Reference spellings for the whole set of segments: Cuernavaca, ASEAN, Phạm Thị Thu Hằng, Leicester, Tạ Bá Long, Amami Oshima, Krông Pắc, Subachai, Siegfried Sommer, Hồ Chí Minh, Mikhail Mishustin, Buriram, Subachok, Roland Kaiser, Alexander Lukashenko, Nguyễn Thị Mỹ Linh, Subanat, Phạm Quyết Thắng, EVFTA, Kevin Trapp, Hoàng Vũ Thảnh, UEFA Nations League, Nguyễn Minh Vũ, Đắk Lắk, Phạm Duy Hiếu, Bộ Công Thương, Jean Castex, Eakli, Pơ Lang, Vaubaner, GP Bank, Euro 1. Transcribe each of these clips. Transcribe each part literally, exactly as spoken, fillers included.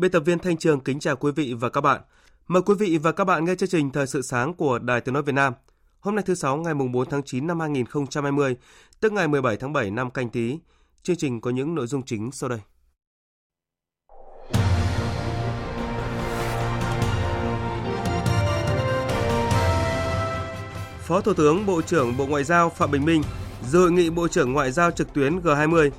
Biên tập viên Thanh Trường kính chào quý vị và các bạn. Mời quý vị và các bạn nghe chương trình Thời sự sáng của Đài Tiếng nói Việt Nam. Hôm nay thứ Sáu ngày bốn tháng chín năm hai nghìn không trăm hai mươi, tức ngày mười bảy tháng bảy năm Canh Tý. Chương trình có những nội dung chính sau đây. Phó Thủ tướng Bộ trưởng Bộ Ngoại giao Phạm Bình Minh dự hội nghị Bộ trưởng Ngoại giao trực tuyến G hai mươi.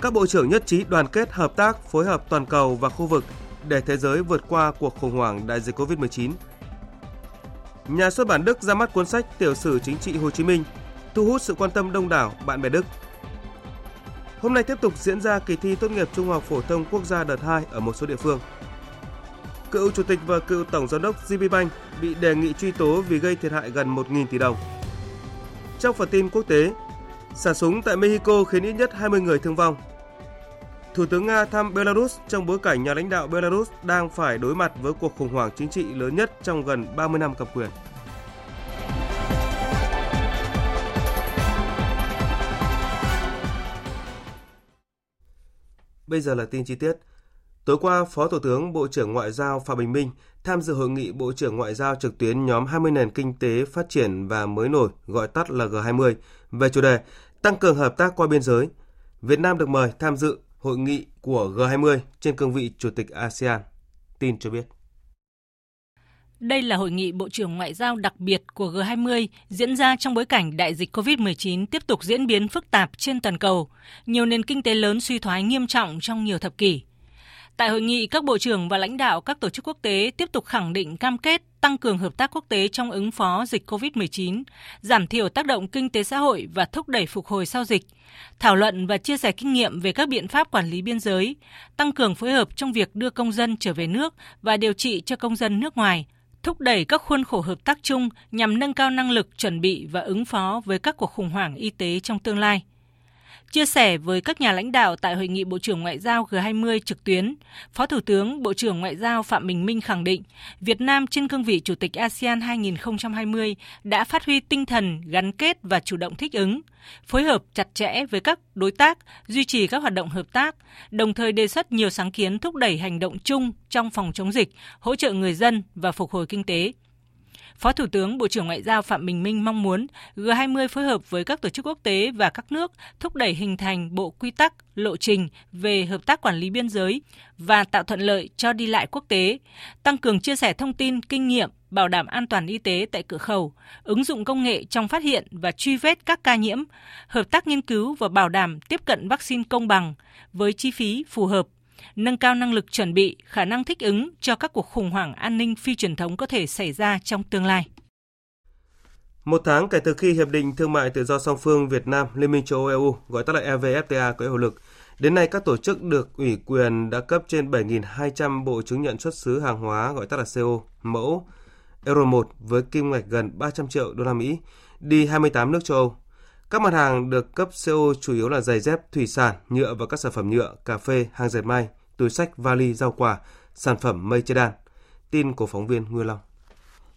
Các bộ trưởng nhất trí đoàn kết hợp tác, phối hợp toàn cầu và khu vực để thế giới vượt qua cuộc khủng hoảng đại dịch covid mười chín. Nhà xuất bản Đức ra mắt cuốn sách Tiểu sử chính trị Hồ Chí Minh, thu hút sự quan tâm đông đảo bạn bè Đức. Hôm nay tiếp tục diễn ra kỳ thi tốt nghiệp trung học phổ thông quốc gia đợt hai ở một số địa phương. Cựu chủ tịch và cựu tổng giám đốc giê pê Bank bị đề nghị truy tố vì gây thiệt hại gần một nghìn tỷ đồng. Trong phần tin quốc tế, xả súng tại Mexico khiến ít nhất hai mươi người thương vong. Thủ tướng Nga thăm Belarus trong bối cảnh nhà lãnh đạo Belarus đang phải đối mặt với cuộc khủng hoảng chính trị lớn nhất trong gần ba mươi năm cầm quyền. Bây giờ là tin chi tiết. Tối qua, Phó Thủ tướng Bộ trưởng Ngoại giao Phạm Bình Minh tham dự hội nghị Bộ trưởng Ngoại giao trực tuyến nhóm hai mươi nền kinh tế phát triển và mới nổi, gọi tắt là G hai mươi, về chủ đề tăng cường hợp tác qua biên giới. Việt Nam được mời tham dự hội nghị của G hai mươi trên cương vị Chủ tịch ASEAN. Tin cho biết. Đây là hội nghị Bộ trưởng Ngoại giao đặc biệt của G hai mươi diễn ra trong bối cảnh đại dịch covid mười chín tiếp tục diễn biến phức tạp trên toàn cầu. Nhiều nền kinh tế lớn suy thoái nghiêm trọng trong nhiều thập kỷ. Tại hội nghị, các bộ trưởng và lãnh đạo các tổ chức quốc tế tiếp tục khẳng định cam kết tăng cường hợp tác quốc tế trong ứng phó dịch covid mười chín, giảm thiểu tác động kinh tế xã hội và thúc đẩy phục hồi sau dịch, thảo luận và chia sẻ kinh nghiệm về các biện pháp quản lý biên giới, tăng cường phối hợp trong việc đưa công dân trở về nước và điều trị cho công dân nước ngoài, thúc đẩy các khuôn khổ hợp tác chung nhằm nâng cao năng lực chuẩn bị và ứng phó với các cuộc khủng hoảng y tế trong tương lai. Chia sẻ với các nhà lãnh đạo tại Hội nghị Bộ trưởng Ngoại giao G hai mươi trực tuyến, Phó Thủ tướng Bộ trưởng Ngoại giao Phạm Bình Minh khẳng định Việt Nam trên cương vị Chủ tịch ASEAN hai nghìn không trăm hai mươi đã phát huy tinh thần gắn kết và chủ động thích ứng, phối hợp chặt chẽ với các đối tác, duy trì các hoạt động hợp tác, đồng thời đề xuất nhiều sáng kiến thúc đẩy hành động chung trong phòng chống dịch, hỗ trợ người dân và phục hồi kinh tế. Phó Thủ tướng Bộ trưởng Ngoại giao Phạm Bình Minh mong muốn G hai mươi phối hợp với các tổ chức quốc tế và các nước thúc đẩy hình thành bộ quy tắc, lộ trình về hợp tác quản lý biên giới và tạo thuận lợi cho đi lại quốc tế, tăng cường chia sẻ thông tin, kinh nghiệm, bảo đảm an toàn y tế tại cửa khẩu, ứng dụng công nghệ trong phát hiện và truy vết các ca nhiễm, hợp tác nghiên cứu và bảo đảm tiếp cận vaccine công bằng với chi phí phù hợp, nâng cao năng lực chuẩn bị, khả năng thích ứng cho các cuộc khủng hoảng an ninh phi truyền thống có thể xảy ra trong tương lai. Một tháng kể từ khi Hiệp định Thương mại Tự do Song phương Việt Nam Liên minh châu Âu E U, gọi tắt là E V F T A có hiệu lực, đến nay các tổ chức được ủy quyền đã cấp trên bảy nghìn hai trăm bộ chứng nhận xuất xứ hàng hóa, gọi tắt là xê ô, mẫu Euro một với kim ngạch gần ba trăm triệu đô la Mỹ đi hai mươi tám nước châu Âu. Các mặt hàng được cấp xê ô chủ yếu là giày dép, thủy sản, nhựa và các sản phẩm nhựa, cà phê, hàng dệt may, túi xách, vali, rau quả, sản phẩm mây che đan. Tin của phóng viên Nguyên Long.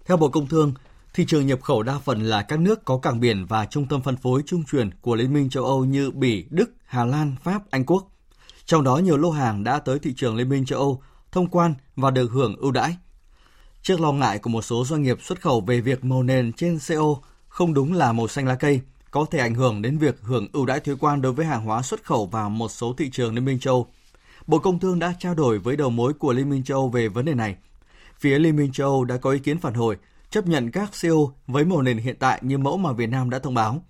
Theo Bộ Công Thương, thị trường nhập khẩu đa phần là các nước có cảng biển và trung tâm phân phối trung chuyển của Liên minh châu Âu như Bỉ, Đức, Hà Lan, Pháp, Anh Quốc. Trong đó nhiều lô hàng đã tới thị trường Liên minh châu Âu, thông quan và được hưởng ưu đãi. Trước lo ngại của một số doanh nghiệp xuất khẩu về việc màu nền trên xê ô không đúng là màu xanh lá cây, có thể ảnh hưởng đến việc hưởng ưu đãi thuế quan đối với hàng hóa xuất khẩu vào một số thị trường Liên minh châu Âu, Bộ Công Thương đã trao đổi với đầu mối của Liên minh châu Âu về vấn đề này. Phía Liên minh châu Âu đã có ý kiến phản hồi, chấp nhận các xê ô với màu nền hiện tại như mẫu mà Việt Nam đã thông báo.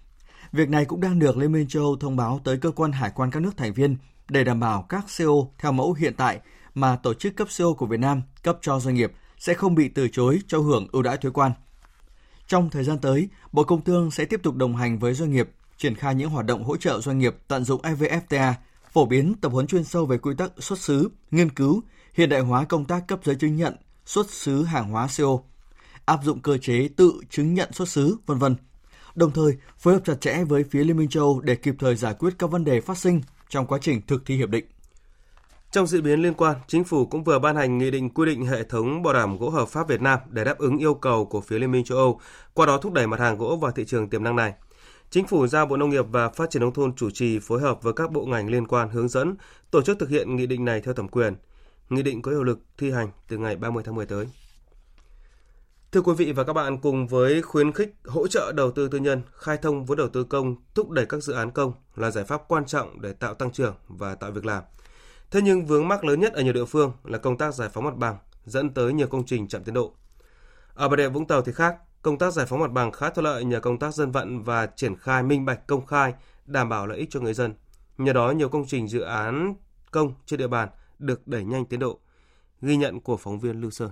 Việc này cũng đang được Liên minh châu Âu thông báo tới cơ quan hải quan các nước thành viên để đảm bảo các xê ô theo mẫu hiện tại mà tổ chức cấp xê ô của Việt Nam cấp cho doanh nghiệp sẽ không bị từ chối cho hưởng ưu đãi thuế quan. Trong thời gian tới, Bộ Công Thương sẽ tiếp tục đồng hành với doanh nghiệp, triển khai những hoạt động hỗ trợ doanh nghiệp tận dụng e vê ép tê a, phổ biến tập huấn chuyên sâu về quy tắc xuất xứ, nghiên cứu, hiện đại hóa công tác cấp giấy chứng nhận xuất xứ hàng hóa xê ô, áp dụng cơ chế tự chứng nhận xuất xứ, vân vân. Đồng thời, phối hợp chặt chẽ với phía Liên minh châu Âu để kịp thời giải quyết các vấn đề phát sinh trong quá trình thực thi hiệp định. Trong diễn biến liên quan, Chính phủ cũng vừa ban hành nghị định quy định hệ thống bảo đảm gỗ hợp pháp Việt Nam để đáp ứng yêu cầu của phía Liên minh châu Âu, qua đó thúc đẩy mặt hàng gỗ vào thị trường tiềm năng này. Chính phủ giao Bộ Nông nghiệp và Phát triển Nông thôn chủ trì phối hợp với các bộ ngành liên quan hướng dẫn, tổ chức thực hiện nghị định này theo thẩm quyền. Nghị định có hiệu lực thi hành từ ngày ba mươi tháng mười tới. Thưa quý vị và các bạn, cùng với khuyến khích hỗ trợ đầu tư tư nhân, khai thông vốn đầu tư công, thúc đẩy các dự án công là giải pháp quan trọng để tạo tăng trưởng và tạo việc làm. Thế nhưng vướng mắc lớn nhất ở nhiều địa phương là công tác giải phóng mặt bằng, dẫn tới nhiều công trình chậm tiến độ. Ở Bà Rịa Vũng Tàu thì khác, công tác giải phóng mặt bằng khá thuận lợi nhờ công tác dân vận và triển khai minh bạch công khai, đảm bảo lợi ích cho người dân. Nhờ đó nhiều công trình dự án công trên địa bàn được đẩy nhanh tiến độ. Ghi nhận của phóng viên Lưu Sơn.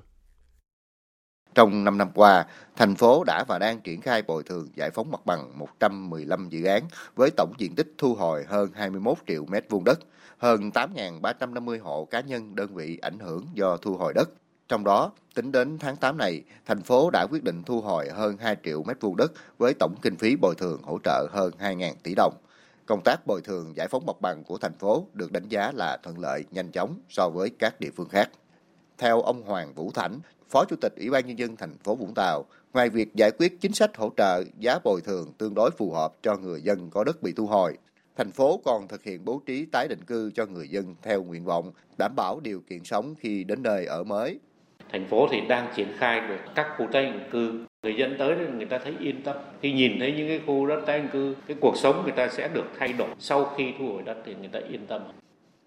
Trong năm năm qua, thành phố đã và đang triển khai bồi thường giải phóng mặt bằng một trăm mười lăm dự án với tổng diện tích thu hồi hơn hai mươi mốt triệu mét vuông đất, hơn tám nghìn ba trăm năm mươi hộ cá nhân đơn vị ảnh hưởng do thu hồi đất. Trong đó, tính đến tháng tám này, thành phố đã quyết định thu hồi hơn hai triệu mét vuông đất với tổng kinh phí bồi thường hỗ trợ hơn hai nghìn tỷ đồng. Công tác bồi thường giải phóng mặt bằng của thành phố được đánh giá là thuận lợi, nhanh chóng so với các địa phương khác. Theo ông Hoàng Vũ Thảnh, Phó Chủ tịch Ủy ban Nhân dân thành phố Vũng Tàu, ngoài việc giải quyết chính sách hỗ trợ giá bồi thường tương đối phù hợp cho người dân có đất bị thu hồi, thành phố còn thực hiện bố trí tái định cư cho người dân theo nguyện vọng, đảm bảo điều kiện sống khi đến nơi ở mới. Thành phố thì đang triển khai được các khu tái định cư, người dân tới nên người ta thấy yên tâm. Khi nhìn thấy những cái khu đất tái định cư, cái cuộc sống người ta sẽ được thay đổi. Sau khi thu hồi đất thì người ta yên tâm.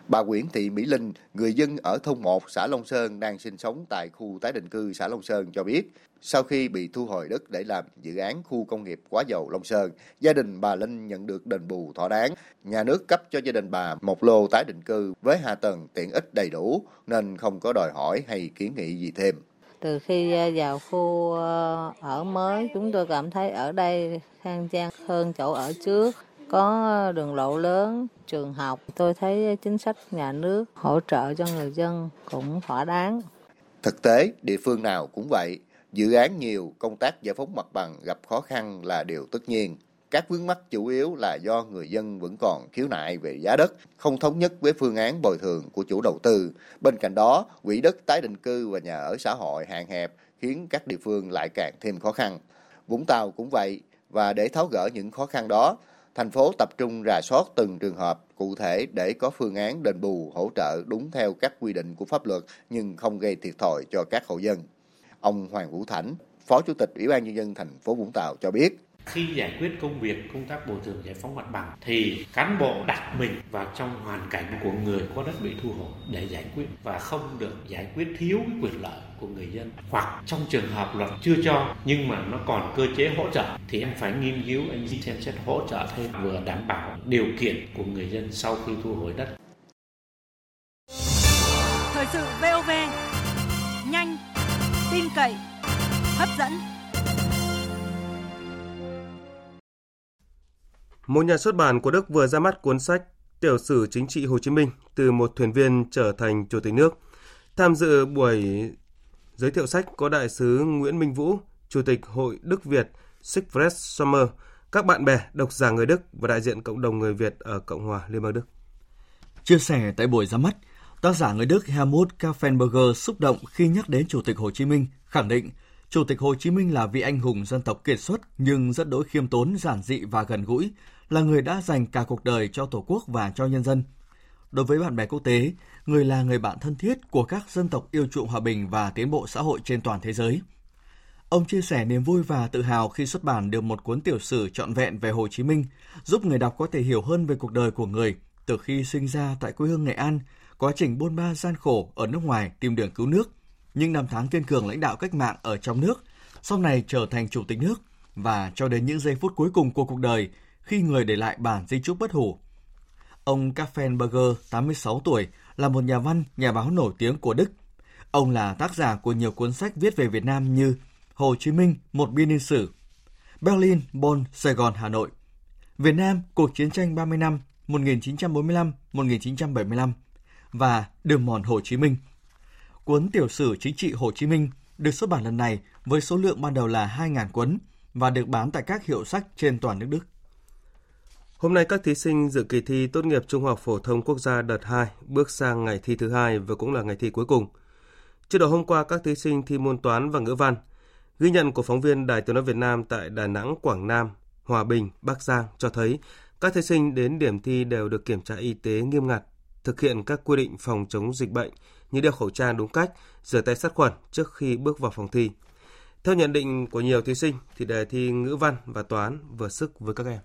Bà Nguyễn Thị Mỹ Linh, người dân ở thôn một xã Long Sơn đang sinh sống tại khu tái định cư xã Long Sơn cho biết, sau khi bị thu hồi đất để làm dự án khu công nghiệp Quá Dầu Long Sơn, gia đình bà Linh nhận được đền bù thỏa đáng. Nhà nước cấp cho gia đình bà một lô tái định cư với hạ tầng tiện ích đầy đủ nên không có đòi hỏi hay kiến nghị gì thêm. Từ khi vào khu ở mới, chúng tôi cảm thấy ở đây khang trang hơn chỗ ở trước. Có đường lộ lớn, trường học, tôi thấy chính sách nhà nước hỗ trợ cho người dân cũng thỏa đáng. Thực tế, địa phương nào cũng vậy. Dự án nhiều, công tác giải phóng mặt bằng gặp khó khăn là điều tất nhiên. Các vướng mắc chủ yếu là do người dân vẫn còn khiếu nại về giá đất, không thống nhất với phương án bồi thường của chủ đầu tư. Bên cạnh đó, quỹ đất tái định cư và nhà ở xã hội hạn hẹp khiến các địa phương lại càng thêm khó khăn. Vũng Tàu cũng vậy, và để tháo gỡ những khó khăn đó, thành phố tập trung rà soát từng trường hợp cụ thể để có phương án đền bù hỗ trợ đúng theo các quy định của pháp luật nhưng không gây thiệt thòi cho các hộ dân. Ông Hoàng Vũ Thảnh, Phó Chủ tịch Ủy ban Nhân dân thành phố Vũng Tàu cho biết. Khi giải quyết công việc, công tác bồi thường giải phóng mặt bằng thì cán bộ đặt mình vào trong hoàn cảnh của người có đất bị thu hồi để giải quyết và không được giải quyết thiếu cái quyền lợi của người dân. Hoặc trong trường hợp luật chưa cho nhưng mà nó còn cơ chế hỗ trợ thì em phải nghiên cứu, anh xem xét hỗ trợ thêm vừa đảm bảo điều kiện của người dân sau khi thu hồi đất. Thời sự vê o vê, nhanh, tin cậy, hấp dẫn. Một nhà xuất bản của Đức vừa ra mắt cuốn sách Tiểu sử chính trị Hồ Chí Minh từ một thuyền viên trở thành chủ tịch nước. Tham dự buổi giới thiệu sách có Đại sứ Nguyễn Minh Vũ, Chủ tịch Hội Đức Việt Siegfried Sommer, các bạn bè, độc giả người Đức và đại diện cộng đồng người Việt ở Cộng hòa Liên bang Đức. Chia sẻ tại buổi ra mắt, tác giả người Đức Helmut Kapfenberger xúc động khi nhắc đến Chủ tịch Hồ Chí Minh, khẳng định Chủ tịch Hồ Chí Minh là vị anh hùng dân tộc kiệt xuất nhưng rất đỗi khiêm tốn, giản dị và gần gũi, là người đã dành cả cuộc đời cho Tổ quốc và cho nhân dân. Đối với bạn bè quốc tế, người là người bạn thân thiết của các dân tộc yêu chuộng hòa bình và tiến bộ xã hội trên toàn thế giới. Ông chia sẻ niềm vui và tự hào khi xuất bản được một cuốn tiểu sử trọn vẹn về Hồ Chí Minh, giúp người đọc có thể hiểu hơn về cuộc đời của người từ khi sinh ra tại quê hương Nghệ An, quá trình bôn ba gian khổ ở nước ngoài tìm đường cứu nước, những năm tháng kiên cường lãnh đạo cách mạng ở trong nước, sau này trở thành chủ tịch nước và cho đến những giây phút cuối cùng của cuộc đời khi người để lại bản di chúc bất hủ. Ông Kapfenberger, tám mươi sáu tuổi, là một nhà văn, nhà báo nổi tiếng của Đức. Ông là tác giả của nhiều cuốn sách viết về Việt Nam như Hồ Chí Minh, một biên niên sử, Berlin, Bonn, Sài Gòn, Hà Nội, Việt Nam, cuộc chiến tranh ba mươi năm, một nghìn chín trăm bốn mươi lăm đến một nghìn chín trăm bảy mươi lăm và Đường mòn Hồ Chí Minh. Cuốn tiểu sử chính trị Hồ Chí Minh được xuất bản lần này với số lượng ban đầu là hai nghìn cuốn và được bán tại các hiệu sách trên toàn nước Đức. Hôm nay các thí sinh dự kỳ thi tốt nghiệp Trung học Phổ thông Quốc gia đợt hai bước sang ngày thi thứ hai và cũng là ngày thi cuối cùng. Trước đó hôm qua các thí sinh thi môn toán và ngữ văn. Ghi nhận của phóng viên Đài Tiếng nói Việt Nam tại Đà Nẵng, Quảng Nam, Hòa Bình, Bắc Giang cho thấy các thí sinh đến điểm thi đều được kiểm tra y tế nghiêm ngặt, thực hiện các quy định phòng chống dịch bệnh như đeo khẩu trang đúng cách, rửa tay sát khuẩn trước khi bước vào phòng thi. Theo nhận định của nhiều thí sinh thì đề thi ngữ văn và toán vừa sức với các em.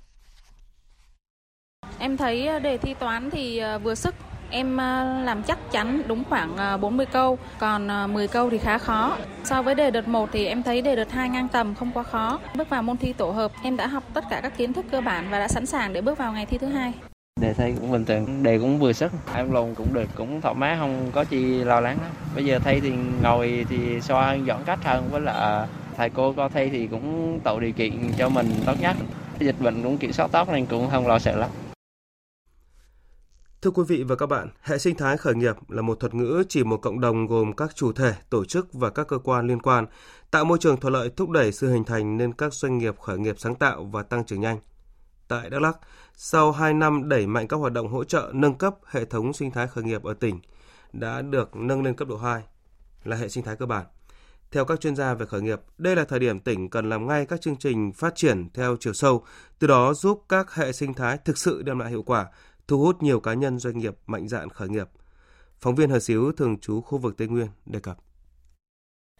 Em thấy đề thi toán thì vừa sức, em làm chắc chắn đúng khoảng bốn mươi câu, còn mười câu thì khá khó. So với đề đợt một thì em thấy đề đợt hai ngang tầm, không quá khó. Bước vào môn thi tổ hợp, em đã học tất cả các kiến thức cơ bản và đã sẵn sàng để bước vào ngày thi thứ hai. Đề thi cũng bình thường, đề cũng vừa sức, em lồn cũng được, cũng thoải mái, không có gì lo lắng lắm. Bây giờ thi thì ngồi thì so hơn, dọn cách hơn, với là thầy cô coi thi thì cũng tạo điều kiện cho mình tốt nhất. Dịch bệnh cũng kiểm soát tốt nên cũng không lo sợ lắm. Thưa quý vị và các bạn, hệ sinh thái khởi nghiệp là một thuật ngữ chỉ một cộng đồng gồm các chủ thể, tổ chức và các cơ quan liên quan, tạo môi trường thuận lợi thúc đẩy sự hình thành nên các doanh nghiệp khởi nghiệp sáng tạo và tăng trưởng nhanh. Tại Đắk Lắk, sau hai năm đẩy mạnh các hoạt động hỗ trợ nâng cấp hệ thống sinh thái khởi nghiệp ở tỉnh, đã được nâng lên cấp độ hai là hệ sinh thái cơ bản. Theo các chuyên gia về khởi nghiệp, đây là thời điểm tỉnh cần làm ngay các chương trình phát triển theo chiều sâu, từ đó giúp các hệ sinh thái thực sự đem lại hiệu quả, thu hút nhiều cá nhân doanh nghiệp mạnh dạn khởi nghiệp. Phóng viên Hờ Xíu thường trú khu vực Tây Nguyên đề cập.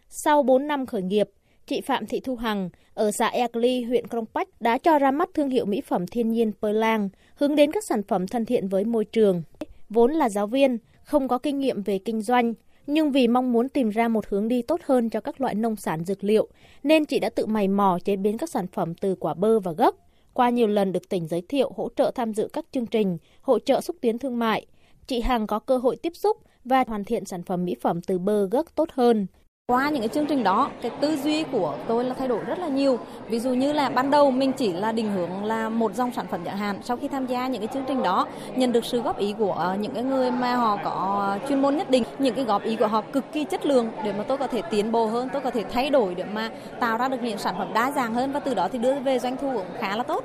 Sau bốn năm khởi nghiệp, chị Phạm Thị Thu Hằng ở xã Eakli, huyện Krông Pắc đã cho ra mắt thương hiệu mỹ phẩm thiên nhiên Pơ Lang, hướng đến các sản phẩm thân thiện với môi trường. Vốn là giáo viên, không có kinh nghiệm về kinh doanh, nhưng vì mong muốn tìm ra một hướng đi tốt hơn cho các loại nông sản dược liệu, nên chị đã tự mày mò chế biến các sản phẩm từ quả bơ và gấc. Qua nhiều lần được tỉnh giới thiệu hỗ trợ tham dự các chương trình, hỗ trợ xúc tiến thương mại, chị Hằng có cơ hội tiếp xúc và hoàn thiện sản phẩm mỹ phẩm từ bơ gấc tốt hơn. Qua những cái chương trình đó, cái tư duy của tôi là thay đổi rất là nhiều. Ví dụ như là ban đầu mình chỉ là định hướng là một dòng sản phẩm chẳng hạn. Sau khi tham gia những cái chương trình đó, nhận được sự góp ý của những cái người mà họ có chuyên môn nhất định, những cái góp ý của họ cực kỳ chất lượng để mà tôi có thể tiến bộ hơn, tôi có thể thay đổi để mà tạo ra được những sản phẩm đa dạng hơn và từ đó thì đưa về doanh thu cũng khá là tốt.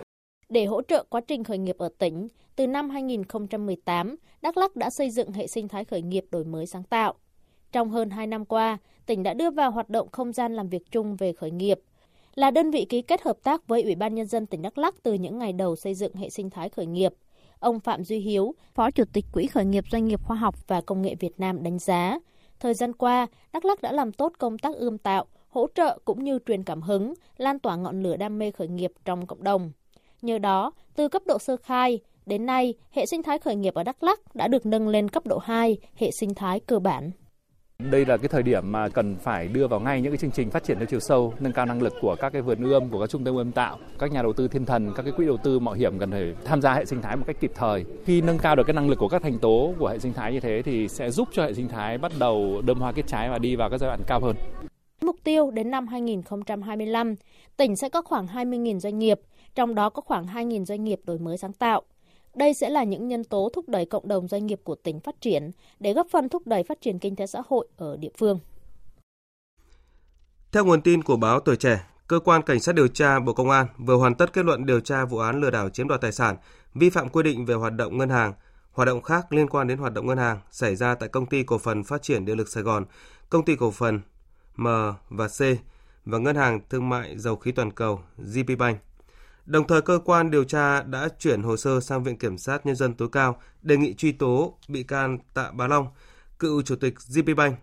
Để hỗ trợ quá trình khởi nghiệp ở tỉnh, từ năm hai nghìn không trăm mười tám, Đắk Lắk đã xây dựng hệ sinh thái khởi nghiệp đổi mới sáng tạo. Trong hơn hai năm qua, tỉnh đã đưa vào hoạt động không gian làm việc chung về khởi nghiệp. Là đơn vị ký kết hợp tác với Ủy ban Nhân dân tỉnh Đắk Lắk từ những ngày đầu xây dựng hệ sinh thái khởi nghiệp, ông Phạm Duy Hiếu, Phó Chủ tịch Quỹ Khởi nghiệp Doanh nghiệp Khoa học và Công nghệ Việt Nam đánh giá, thời gian qua, Đắk Lắk đã làm tốt công tác ươm tạo, hỗ trợ cũng như truyền cảm hứng, lan tỏa ngọn lửa đam mê khởi nghiệp trong cộng đồng. Nhờ đó, từ cấp độ sơ khai đến nay, hệ sinh thái khởi nghiệp ở Đắk Lắk đã được nâng lên cấp độ hai, hệ sinh thái cơ bản. Đây là cái thời điểm mà cần phải đưa vào ngay những cái chương trình phát triển theo chiều sâu, nâng cao năng lực của các cái vườn ươm, của các trung tâm ươm tạo, các nhà đầu tư thiên thần, các cái quỹ đầu tư mạo hiểm cần phải tham gia hệ sinh thái một cách kịp thời. Khi nâng cao được cái năng lực của các thành tố của hệ sinh thái như thế thì sẽ giúp cho hệ sinh thái bắt đầu đơm hoa kết trái và đi vào các giai đoạn cao hơn. Mục tiêu đến năm hai nghìn không trăm hai mươi lăm, tỉnh sẽ có khoảng hai mươi nghìn doanh nghiệp, trong đó có khoảng hai nghìn doanh nghiệp đổi mới sáng tạo. Đây sẽ là những nhân tố thúc đẩy cộng đồng doanh nghiệp của tỉnh phát triển để góp phần thúc đẩy phát triển kinh tế xã hội ở địa phương. Theo nguồn tin của báo Tuổi Trẻ, Cơ quan Cảnh sát điều tra Bộ Công an vừa hoàn tất kết luận điều tra vụ án lừa đảo chiếm đoạt tài sản, vi phạm quy định về hoạt động ngân hàng, hoạt động khác liên quan đến hoạt động ngân hàng xảy ra tại Công ty Cổ phần Phát triển Điện lực Sài Gòn, Công ty Cổ phần M và C và Ngân hàng Thương mại Dầu khí Toàn cầu giê pê Bank. Đồng thời, cơ quan điều tra đã chuyển hồ sơ sang Viện Kiểm sát Nhân dân tối cao đề nghị truy tố bị can Tạ Bá Long, cựu Chủ tịch giê pê Bank,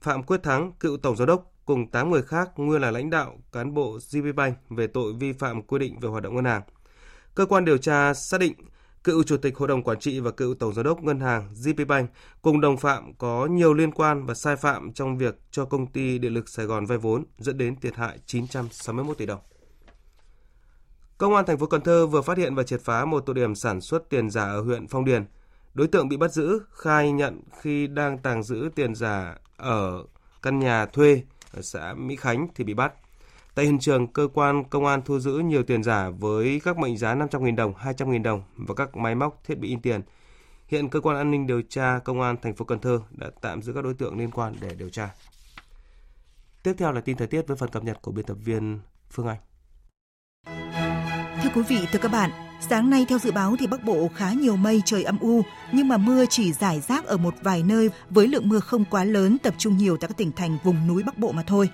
Phạm Quyết Thắng, cựu Tổng Giám đốc, cùng tám người khác nguyên là lãnh đạo cán bộ giê pê Bank về tội vi phạm quy định về hoạt động ngân hàng. Cơ quan điều tra xác định cựu Chủ tịch Hội đồng Quản trị và cựu Tổng Giám đốc Ngân hàng giê pê Bank cùng đồng phạm có nhiều liên quan và sai phạm trong việc cho Công ty Điện lực Sài Gòn vay vốn dẫn đến thiệt hại chín trăm sáu mươi mốt tỷ đồng. Công an thành phố Cần Thơ vừa phát hiện và triệt phá một tụ điểm sản xuất tiền giả ở huyện Phong Điền. Đối tượng bị bắt giữ khai nhận khi đang tàng trữ tiền giả ở căn nhà thuê ở xã Mỹ Khánh thì bị bắt. Tại hiện trường, cơ quan công an thu giữ nhiều tiền giả với các mệnh giá năm trăm nghìn đồng, hai trăm nghìn đồng và các máy móc thiết bị in tiền. Hiện cơ quan an ninh điều tra công an thành phố Cần Thơ đã tạm giữ các đối tượng liên quan để điều tra. Tiếp theo là tin thời tiết với phần cập nhật của biên tập viên Phương Anh. Thưa quý vị, thưa các bạn, sáng nay theo dự báo thì Bắc Bộ khá nhiều mây, trời âm u, nhưng mà mưa chỉ rải rác ở một vài nơi với lượng mưa không quá lớn, tập trung nhiều tại các tỉnh thành vùng núi Bắc Bộ mà thôi.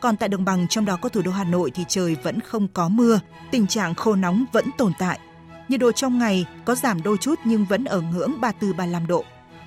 Còn tại đồng bằng, trong đó có thủ đô Hà Nội thì trời vẫn không có mưa, tình trạng khô nóng vẫn tồn tại. Nhiệt độ trong ngày có giảm đôi chút nhưng vẫn ở ngưỡng ba mươi tư đến ba mươi lăm độ.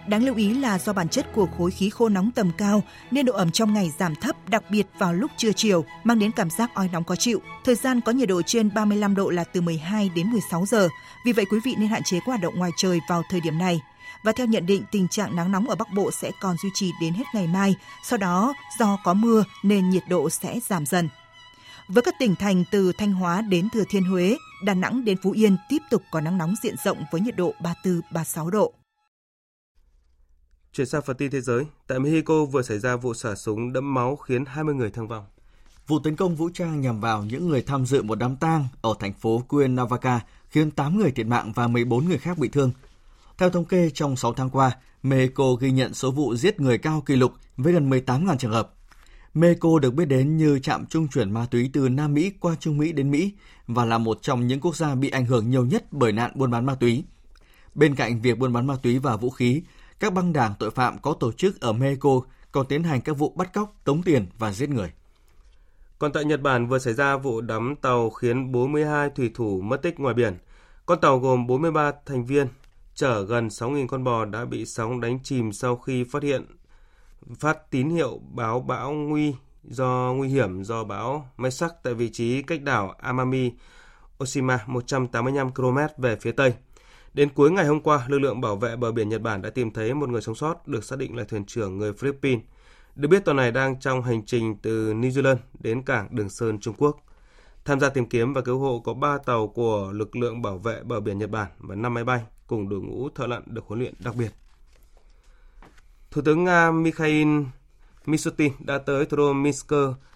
Đáng lưu ý là do bản chất của khối khí khô nóng tầm cao nên độ ẩm trong ngày giảm thấp, đặc biệt vào lúc trưa chiều, mang đến cảm giác oi nóng khó chịu. Thời gian có nhiệt độ trên ba mươi lăm độ là từ mười hai đến mười sáu giờ. Vì vậy quý vị nên hạn chế hoạt động ngoài trời vào thời điểm này. Và theo nhận định, tình trạng nắng nóng ở Bắc Bộ sẽ còn duy trì đến hết ngày mai. Sau đó, do có mưa nên nhiệt độ sẽ giảm dần. Với các tỉnh thành từ Thanh Hóa đến Thừa Thiên Huế, Đà Nẵng đến Phú Yên tiếp tục có nắng nóng diện rộng với nhiệt độ ba mươi tư đến ba mươi sáu độ. Chuyển sang phần tin thế giới, tại Mexico vừa xảy ra vụ xả súng đẫm máu khiến hai mươi người thương vong. Vụ tấn công vũ trang nhằm vào những người tham dự một đám tang ở thành phố Cuernavaca khiến tám người thiệt mạng và mười bốn người khác bị thương. Theo thống kê, trong sáu tháng qua, Mexico ghi nhận số vụ giết người cao kỷ lục với gần mười tám nghìn trường hợp. Mexico được biết đến như trạm trung chuyển ma túy từ Nam Mỹ qua Trung Mỹ đến Mỹ và là một trong những quốc gia bị ảnh hưởng nhiều nhất bởi nạn buôn bán ma túy. Bên cạnh việc buôn bán ma túy và vũ khí, các băng đảng tội phạm có tổ chức ở Mexico còn tiến hành các vụ bắt cóc, tống tiền và giết người. Còn tại Nhật Bản vừa xảy ra vụ đắm tàu khiến bốn mươi hai thủy thủ mất tích ngoài biển. Con tàu gồm bốn mươi ba thành viên, chở gần sáu nghìn con bò đã bị sóng đánh chìm sau khi phát hiện phát tín hiệu báo bão nguy do nguy hiểm do bão Mesak tại vị trí cách đảo Amami Oshima một trăm tám mươi lăm ki lô mét về phía tây. Đến cuối ngày hôm qua, lực lượng bảo vệ bờ biển Nhật Bản đã tìm thấy một người sống sót được xác định là thuyền trưởng người Philippines. Được biết tàu này đang trong hành trình từ New Zealand đến cảng Đường Sơn, Trung Quốc. Tham gia tìm kiếm và cứu hộ có ba tàu của lực lượng bảo vệ bờ biển Nhật Bản và năm máy bay cùng đội ngũ thợ lặn được huấn luyện đặc biệt. Thủ tướng Nga Mikhail Mishustin đã tới thủ đô Minsk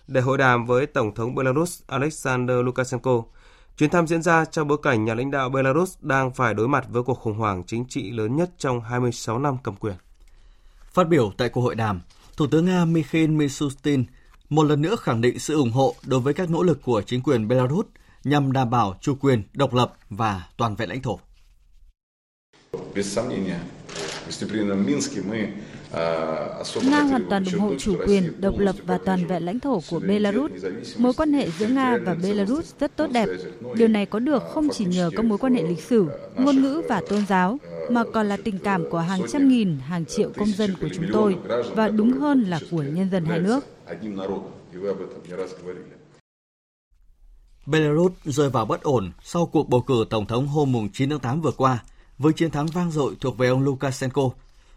để hội đàm với Tổng thống Belarus Alexander Lukashenko. Chuyến thăm diễn ra trong bối cảnh nhà lãnh đạo Belarus đang phải đối mặt với cuộc khủng hoảng chính trị lớn nhất trong hai mươi sáu năm cầm quyền. Phát biểu tại cuộc hội đàm, Thủ tướng Nga Mikhail Mishustin một lần nữa khẳng định sự ủng hộ đối với các nỗ lực của chính quyền Belarus nhằm đảm bảo chủ quyền, độc lập và toàn vẹn lãnh thổ. Nga hoàn toàn ủng hộ chủ quyền, độc lập và toàn vẹn lãnh thổ của Belarus. Mối quan hệ giữa Nga và Belarus rất tốt đẹp. Điều này có được không chỉ nhờ các mối quan hệ lịch sử, ngôn ngữ và tôn giáo, mà còn là tình cảm của hàng trăm nghìn, hàng triệu công dân của chúng tôi và đúng hơn là của nhân dân hai nước. Belarus rơi vào bất ổn sau cuộc bầu cử Tổng thống hôm chín tháng tám vừa qua, với chiến thắng vang dội thuộc về ông Lukashenko.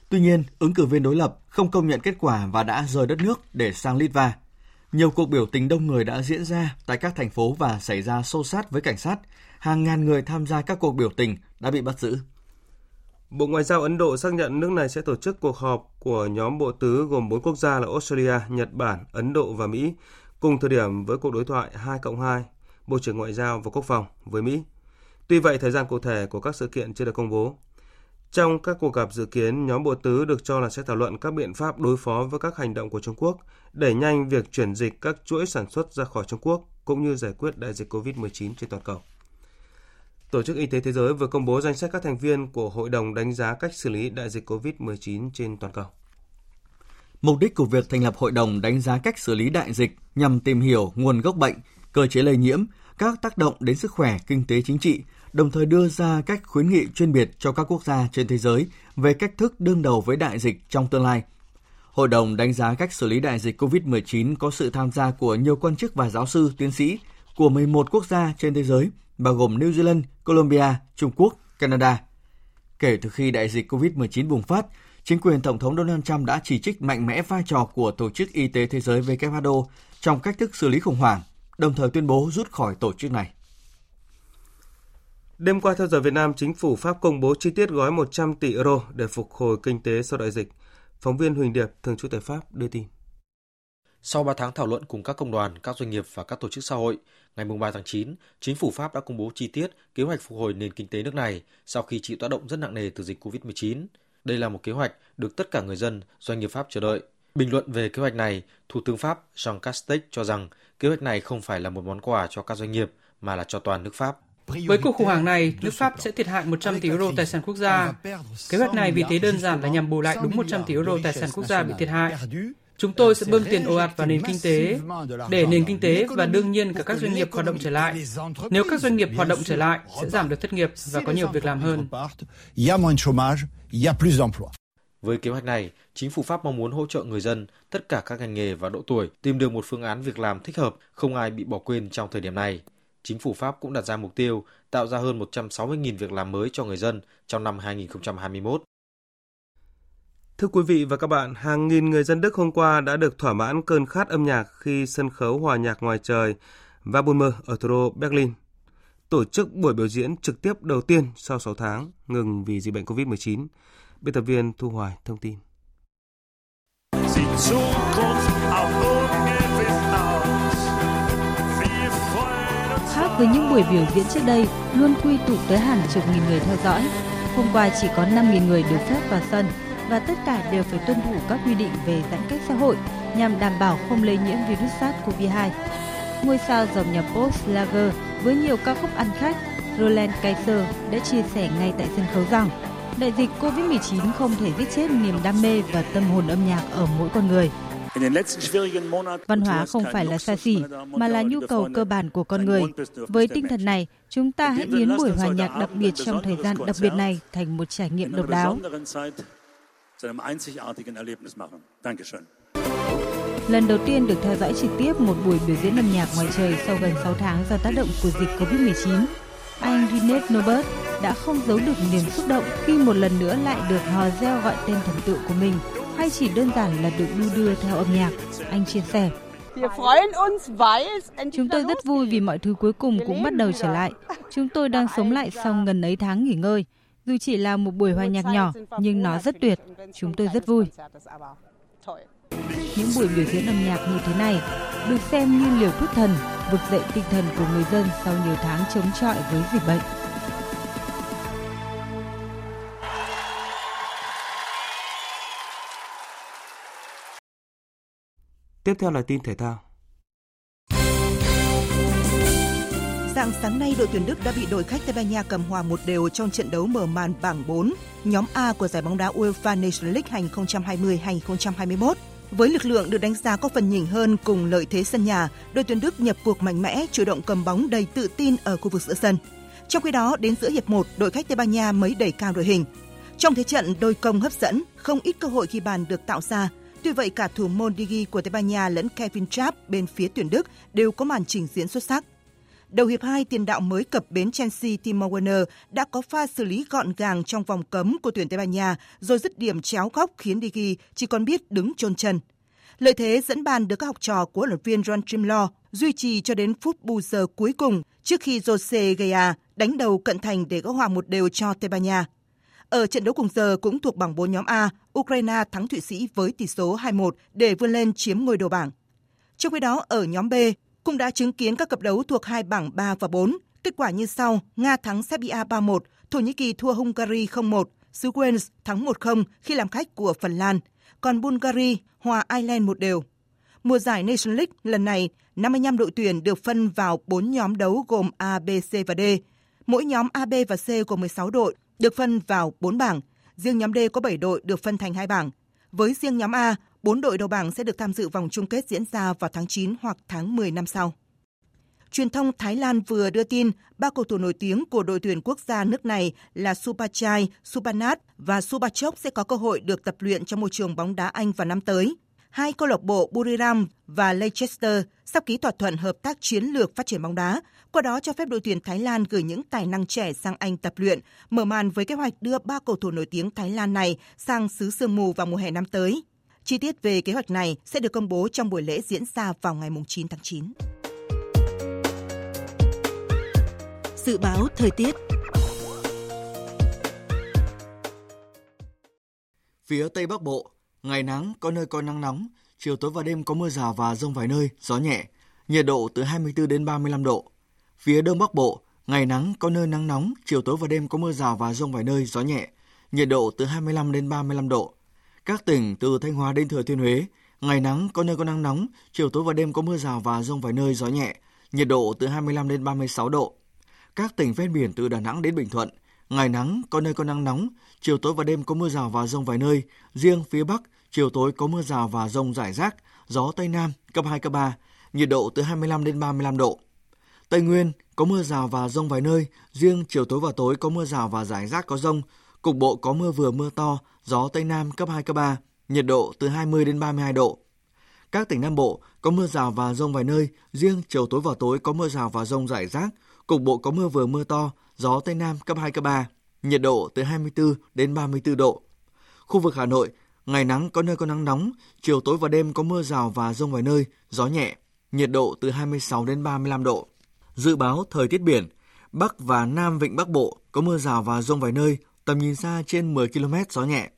Tuy nhiên, ứng cử viên đối lập không công nhận kết quả và đã rời đất nước để sang Litva. Nhiều cuộc biểu tình đông người đã diễn ra tại các thành phố và xảy ra xô xát với cảnh sát. Hàng ngàn người tham gia các cuộc biểu tình đã bị bắt giữ. Bộ Ngoại giao Ấn Độ xác nhận nước này sẽ tổ chức cuộc họp của nhóm Bộ Tứ gồm bốn quốc gia là Australia, Nhật Bản, Ấn Độ và Mỹ, cùng thời điểm với cuộc đối thoại hai cộng hai, Bộ trưởng Ngoại giao và Quốc phòng với Mỹ. Tuy vậy, thời gian cụ thể của các sự kiện chưa được công bố. Trong các cuộc gặp dự kiến, nhóm Bộ Tứ được cho là sẽ thảo luận các biện pháp đối phó với các hành động của Trung Quốc, đẩy nhanh việc chuyển dịch các chuỗi sản xuất ra khỏi Trung Quốc, cũng như giải quyết đại dịch covid mười chín trên toàn cầu. Tổ chức Y tế Thế giới vừa công bố danh sách các thành viên của Hội đồng đánh giá cách xử lý đại dịch covid mười chín trên toàn cầu. Mục đích của việc thành lập Hội đồng đánh giá cách xử lý đại dịch nhằm tìm hiểu nguồn gốc bệnh, cơ chế lây nhiễm, các tác động đến sức khỏe, kinh tế, chính trị, đồng thời đưa ra các khuyến nghị chuyên biệt cho các quốc gia trên thế giới về cách thức đương đầu với đại dịch trong tương lai. Hội đồng đánh giá cách xử lý đại dịch covid mười chín có sự tham gia của nhiều quan chức và giáo sư, tiến sĩ của mười một quốc gia trên thế giới, bao gồm New Zealand, Colombia, Trung Quốc, Canada. Kể từ khi đại dịch covid mười chín bùng phát, chính quyền Tổng thống Donald Trump đã chỉ trích mạnh mẽ vai trò của Tổ chức Y tế Thế giới W H O trong cách thức xử lý khủng hoảng, đồng thời tuyên bố rút khỏi tổ chức này. Đêm qua theo giờ Việt Nam, chính phủ Pháp công bố chi tiết gói một trăm tỷ euro để phục hồi kinh tế sau đại dịch. Phóng viên Huỳnh Điệp, thường trú tại Pháp đưa tin. Sau ba tháng thảo luận cùng các công đoàn, các doanh nghiệp và các tổ chức xã hội, ngày ba tháng chín, chính phủ Pháp đã công bố chi tiết kế hoạch phục hồi nền kinh tế nước này sau khi chịu tác động rất nặng nề từ dịch covid mười chín. Đây là một kế hoạch được tất cả người dân, doanh nghiệp Pháp chờ đợi. Bình luận về kế hoạch này, Thủ tướng Pháp Jean Castex cho rằng kế hoạch này không phải là một món quà cho các doanh nghiệp mà là cho toàn nước Pháp. Với cuộc khủng hoảng này, nước Pháp sẽ thiệt hại một trăm tỷ euro tài sản quốc gia. Kế hoạch này vì thế đơn giản là nhằm bù lại đúng một trăm tỷ euro tài sản quốc gia bị thiệt hại. Chúng tôi sẽ bơm tiền ồ ạt vào nền kinh tế, để nền kinh tế và đương nhiên cả các doanh nghiệp hoạt động trở lại. Nếu các doanh nghiệp hoạt động trở lại, sẽ giảm được thất nghiệp và có nhiều việc làm hơn. Với kế hoạch này, chính phủ Pháp mong muốn hỗ trợ người dân, tất cả các ngành nghề và độ tuổi tìm được một phương án việc làm thích hợp, không ai bị bỏ quên trong thời điểm này. Chính phủ Pháp cũng đặt ra mục tiêu tạo ra hơn một trăm sáu mươi nghìn việc làm mới cho người dân trong năm hai nghìn không trăm hai mươi mốt. Thưa quý vị và các bạn, hàng nghìn người dân Đức hôm qua đã được thỏa mãn cơn khát âm nhạc khi sân khấu hòa nhạc ngoài trời Vaubaner ở thủ đô Berlin tổ chức buổi biểu diễn trực tiếp đầu tiên sau sáu tháng ngừng vì dịch bệnh covid mười chín. Biên tập viên Thu Hoài thông tin. Khác với những buổi biểu diễn trước đây luôn quy tụ tới hàng chục nghìn người theo dõi, hôm qua chỉ có năm nghìn người được phép vào sân và tất cả đều phải tuân thủ các quy định về giãn cách xã hội nhằm đảm bảo không lây nhiễm virus SARS-cô vê hai. Ngôi sao dòng nhạc Post Lager với nhiều ca khúc ăn khách, Roland Kaiser đã chia sẻ ngay tại sân khấu rằng đại dịch covid mười chín không thể giết chết niềm đam mê và tâm hồn âm nhạc ở mỗi con người. Văn hóa không phải là xa xỉ, mà là nhu cầu cơ bản của con người. Với tinh thần này, chúng ta hãy biến buổi hòa nhạc đặc biệt trong thời gian đặc biệt này thành một trải nghiệm độc đáo. Lần đầu tiên được theo dõi trực tiếp một buổi biểu diễn âm nhạc ngoài trời sau gần sáu tháng do tác động của dịch covid mười chín, anh René Norbert đã không giấu được niềm xúc động khi một lần nữa lại được hò reo gọi tên thần tượng của mình, hay chỉ đơn giản là được đu đưa theo âm nhạc. Anh chia sẻ: "Chúng tôi rất vui vì mọi thứ cuối cùng cũng bắt đầu trở lại. Chúng tôi đang sống lại sau gần ấy tháng nghỉ ngơi. Dù chỉ là một buổi hòa nhạc nhỏ, nhưng nó rất tuyệt. Chúng tôi rất vui." Những buổi biểu diễn âm nhạc như thế này được xem như liều thuốc thần, vực dậy tinh thần của người dân sau nhiều tháng chống chọi với dịch bệnh. Tiếp theo là tin thể thao. Dạng sáng nay, đội tuyển Đức đã bị đội khách Tây Ban Nha cầm hòa một đều trong trận đấu mở màn bảng bốn, nhóm A của giải bóng đá UEFA Nations League hai nghìn không trăm hai mươi hai nghìn không trăm hai mươi mốt. Với lực lượng được đánh giá có phần nhỉnh hơn cùng lợi thế sân nhà, đội tuyển Đức nhập cuộc mạnh mẽ, chủ động cầm bóng đầy tự tin ở khu vực giữa sân. Trong khi đó, đến giữa hiệp một, đội khách Tây Ban Nha mới đẩy cao đội hình. Trong thế trận, đôi công hấp dẫn, không ít cơ hội ghi bàn được tạo ra. Tuy vậy, cả thủ môn Digi của Tây Ban Nha lẫn Kevin Trapp bên phía tuyển Đức đều có màn trình diễn xuất sắc. Đầu hiệp hai, tiền đạo mới cập bến Chelsea Timo Werner đã có pha xử lý gọn gàng trong vòng cấm của tuyển Tây Ban Nha, rồi dứt điểm chéo góc khiến Digi chỉ còn biết đứng chôn chân. Lợi thế dẫn bàn được các học trò của huấn luyện viên Ron Trimlaw duy trì cho đến phút bù giờ cuối cùng trước khi Jose Gea đánh đầu cận thành để gỡ hòa một đều cho Tây Ban Nha. Ở trận đấu cùng giờ cũng thuộc bảng bốn nhóm A, Ukraine thắng Thụy Sĩ với tỷ số hai một để vươn lên chiếm ngôi đầu bảng. Trong khi đó, ở nhóm B cũng đã chứng kiến các cặp đấu thuộc hai bảng ba và bốn. Kết quả như sau: Nga thắng Serbia ba một, Thổ Nhĩ Kỳ thua Hungary không một, xứ Wales thắng một không khi làm khách của Phần Lan, còn Bulgaria hòa Ireland một đều. Mùa giải Nations League lần này, năm mươi lăm đội tuyển được phân vào bốn nhóm đấu gồm A, B, C và D. Mỗi nhóm A, B và C gồm mười sáu đội, được phân vào bốn bảng, riêng nhóm D có bảy đội được phân thành hai bảng. Với riêng nhóm A, bốn đội đầu bảng sẽ được tham dự vòng chung kết diễn ra vào tháng chín hoặc tháng mười năm sau. Truyền thông Thái Lan vừa đưa tin ba cầu thủ nổi tiếng của đội tuyển quốc gia nước này là Subachai, Subanat và Subachok sẽ có cơ hội được tập luyện trong môi trường bóng đá Anh vào năm tới. Hai câu lạc bộ Buriram và Leicester sắp ký thỏa thuận hợp tác chiến lược phát triển bóng đá, qua đó cho phép đội tuyển Thái Lan gửi những tài năng trẻ sang Anh tập luyện, mở màn với kế hoạch đưa ba cầu thủ nổi tiếng Thái Lan này sang xứ sương mù vào mùa hè năm tới. Chi tiết về kế hoạch này sẽ được công bố trong buổi lễ diễn ra vào ngày chín tháng chín. Dự báo thời tiết. Phía Tây Bắc Bộ, ngày nắng, có nơi có nắng nóng, chiều tối và đêm có mưa rào và dông vài nơi, gió nhẹ, nhiệt độ từ hai mươi tư đến ba mươi lăm độ. Phía Đông Bắc Bộ, ngày nắng, có nơi nắng nóng, chiều tối và đêm có mưa rào và dông vài nơi, gió nhẹ, nhiệt độ từ hai mươi lăm đến ba mươi lăm độ. Các tỉnh từ Thanh Hóa đến Thừa Thiên Huế, ngày nắng, có nơi có nắng nóng, chiều tối và đêm có mưa rào và dông vài nơi, gió nhẹ, nhiệt độ từ hai mươi lăm đến ba mươi sáu độ. Các tỉnh ven biển từ Đà Nẵng đến Bình Thuận, ngày nắng, có nơi có nắng nóng, chiều tối và đêm có mưa rào và dông vài nơi, riêng phía Bắc, chiều tối có mưa rào và dông rải rác, gió Tây Nam cấp hai, cấp ba, nhiệt độ từ hai mươi lăm đến ba mươi lăm độ. Tây Nguyên, có mưa rào và dông vài nơi, riêng chiều tối và tối có mưa rào và rải rác có dông, cục bộ có mưa vừa mưa to, gió Tây Nam cấp hai, cấp ba, nhiệt độ từ hai mươi đến ba mươi hai độ. Các tỉnh Nam Bộ, có mưa rào và dông vài nơi, riêng chiều tối và tối có mưa rào và dông rải rác, cục bộ có mưa vừa mưa to, gió Tây Nam cấp hai, cấp ba, nhiệt độ từ hai mươi tư đến ba mươi tư độ. Khu vực Hà Nội, ngày nắng có nơi có nắng nóng, chiều tối và đêm có mưa rào và dông vài nơi, gió nhẹ, nhiệt độ từ hai mươi sáu đến ba mươi lăm độ. Dự báo thời tiết biển, Bắc và Nam Vịnh Bắc Bộ có mưa rào và dông vài nơi, tầm nhìn xa trên mười ki lô mét, gió nhẹ.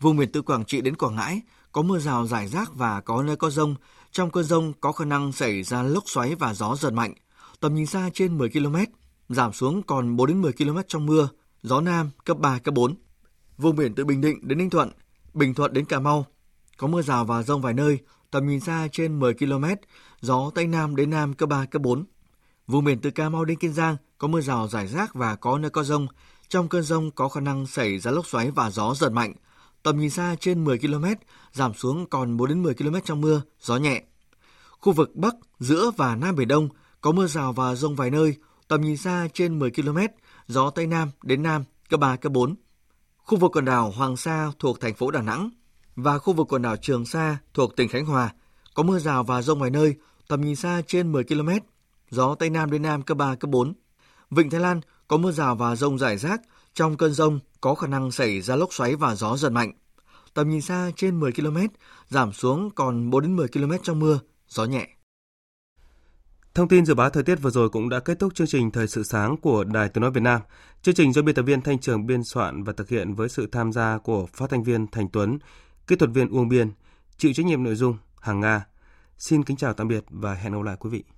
Vùng biển từ Quảng Trị đến Quảng Ngãi có mưa rào rải rác và có nơi có dông, trong cơn dông có khả năng xảy ra lốc xoáy và gió giật mạnh, tầm nhìn xa trên mười ki lô mét, giảm xuống còn bốn đến mười ki lô mét trong mưa, gió Nam cấp ba, cấp bốn. Vùng biển từ Bình Định đến Ninh Thuận, Bình Thuận đến Cà Mau, có mưa rào và dông vài nơi, tầm nhìn xa trên mười ki lô mét, gió Tây Nam đến Nam cấp ba, cấp bốn. Vùng biển từ Cà Mau đến Kiên Giang, có mưa rào rải rác và có nơi có dông, trong cơn dông có khả năng xảy ra lốc xoáy và gió giật mạnh, tầm nhìn xa trên mười ki lô mét, giảm xuống còn bốn đến mười ki lô mét trong mưa, gió nhẹ. Khu vực Bắc, giữa và Nam Biển Đông, có mưa rào và dông vài nơi, tầm nhìn xa trên mười ki lô mét, gió Tây Nam đến Nam cấp ba, cấp bốn. Khu vực quần đảo Hoàng Sa thuộc thành phố Đà Nẵng và khu vực quần đảo Trường Sa thuộc tỉnh Khánh Hòa có mưa rào và dông vài nơi, tầm nhìn xa trên mười ki lô mét, gió Tây Nam đến Nam cấp ba, cấp bốn. Vịnh Thái Lan có mưa rào và dông rải rác, trong cơn dông có khả năng xảy ra lốc xoáy và gió giật mạnh. Tầm nhìn xa trên mười ki lô mét, giảm xuống còn bốn đến mười ki lô mét trong mưa, gió nhẹ. Thông tin dự báo thời tiết vừa rồi cũng đã kết thúc chương trình Thời sự sáng của Đài Tiếng nói Việt Nam. Chương trình do biên tập viên Thanh Trường biên soạn và thực hiện với sự tham gia của phát thanh viên Thành Tuấn, kỹ thuật viên Uông Biên, chịu trách nhiệm nội dung Hằng Nga. Xin kính chào tạm biệt và hẹn gặp lại quý vị.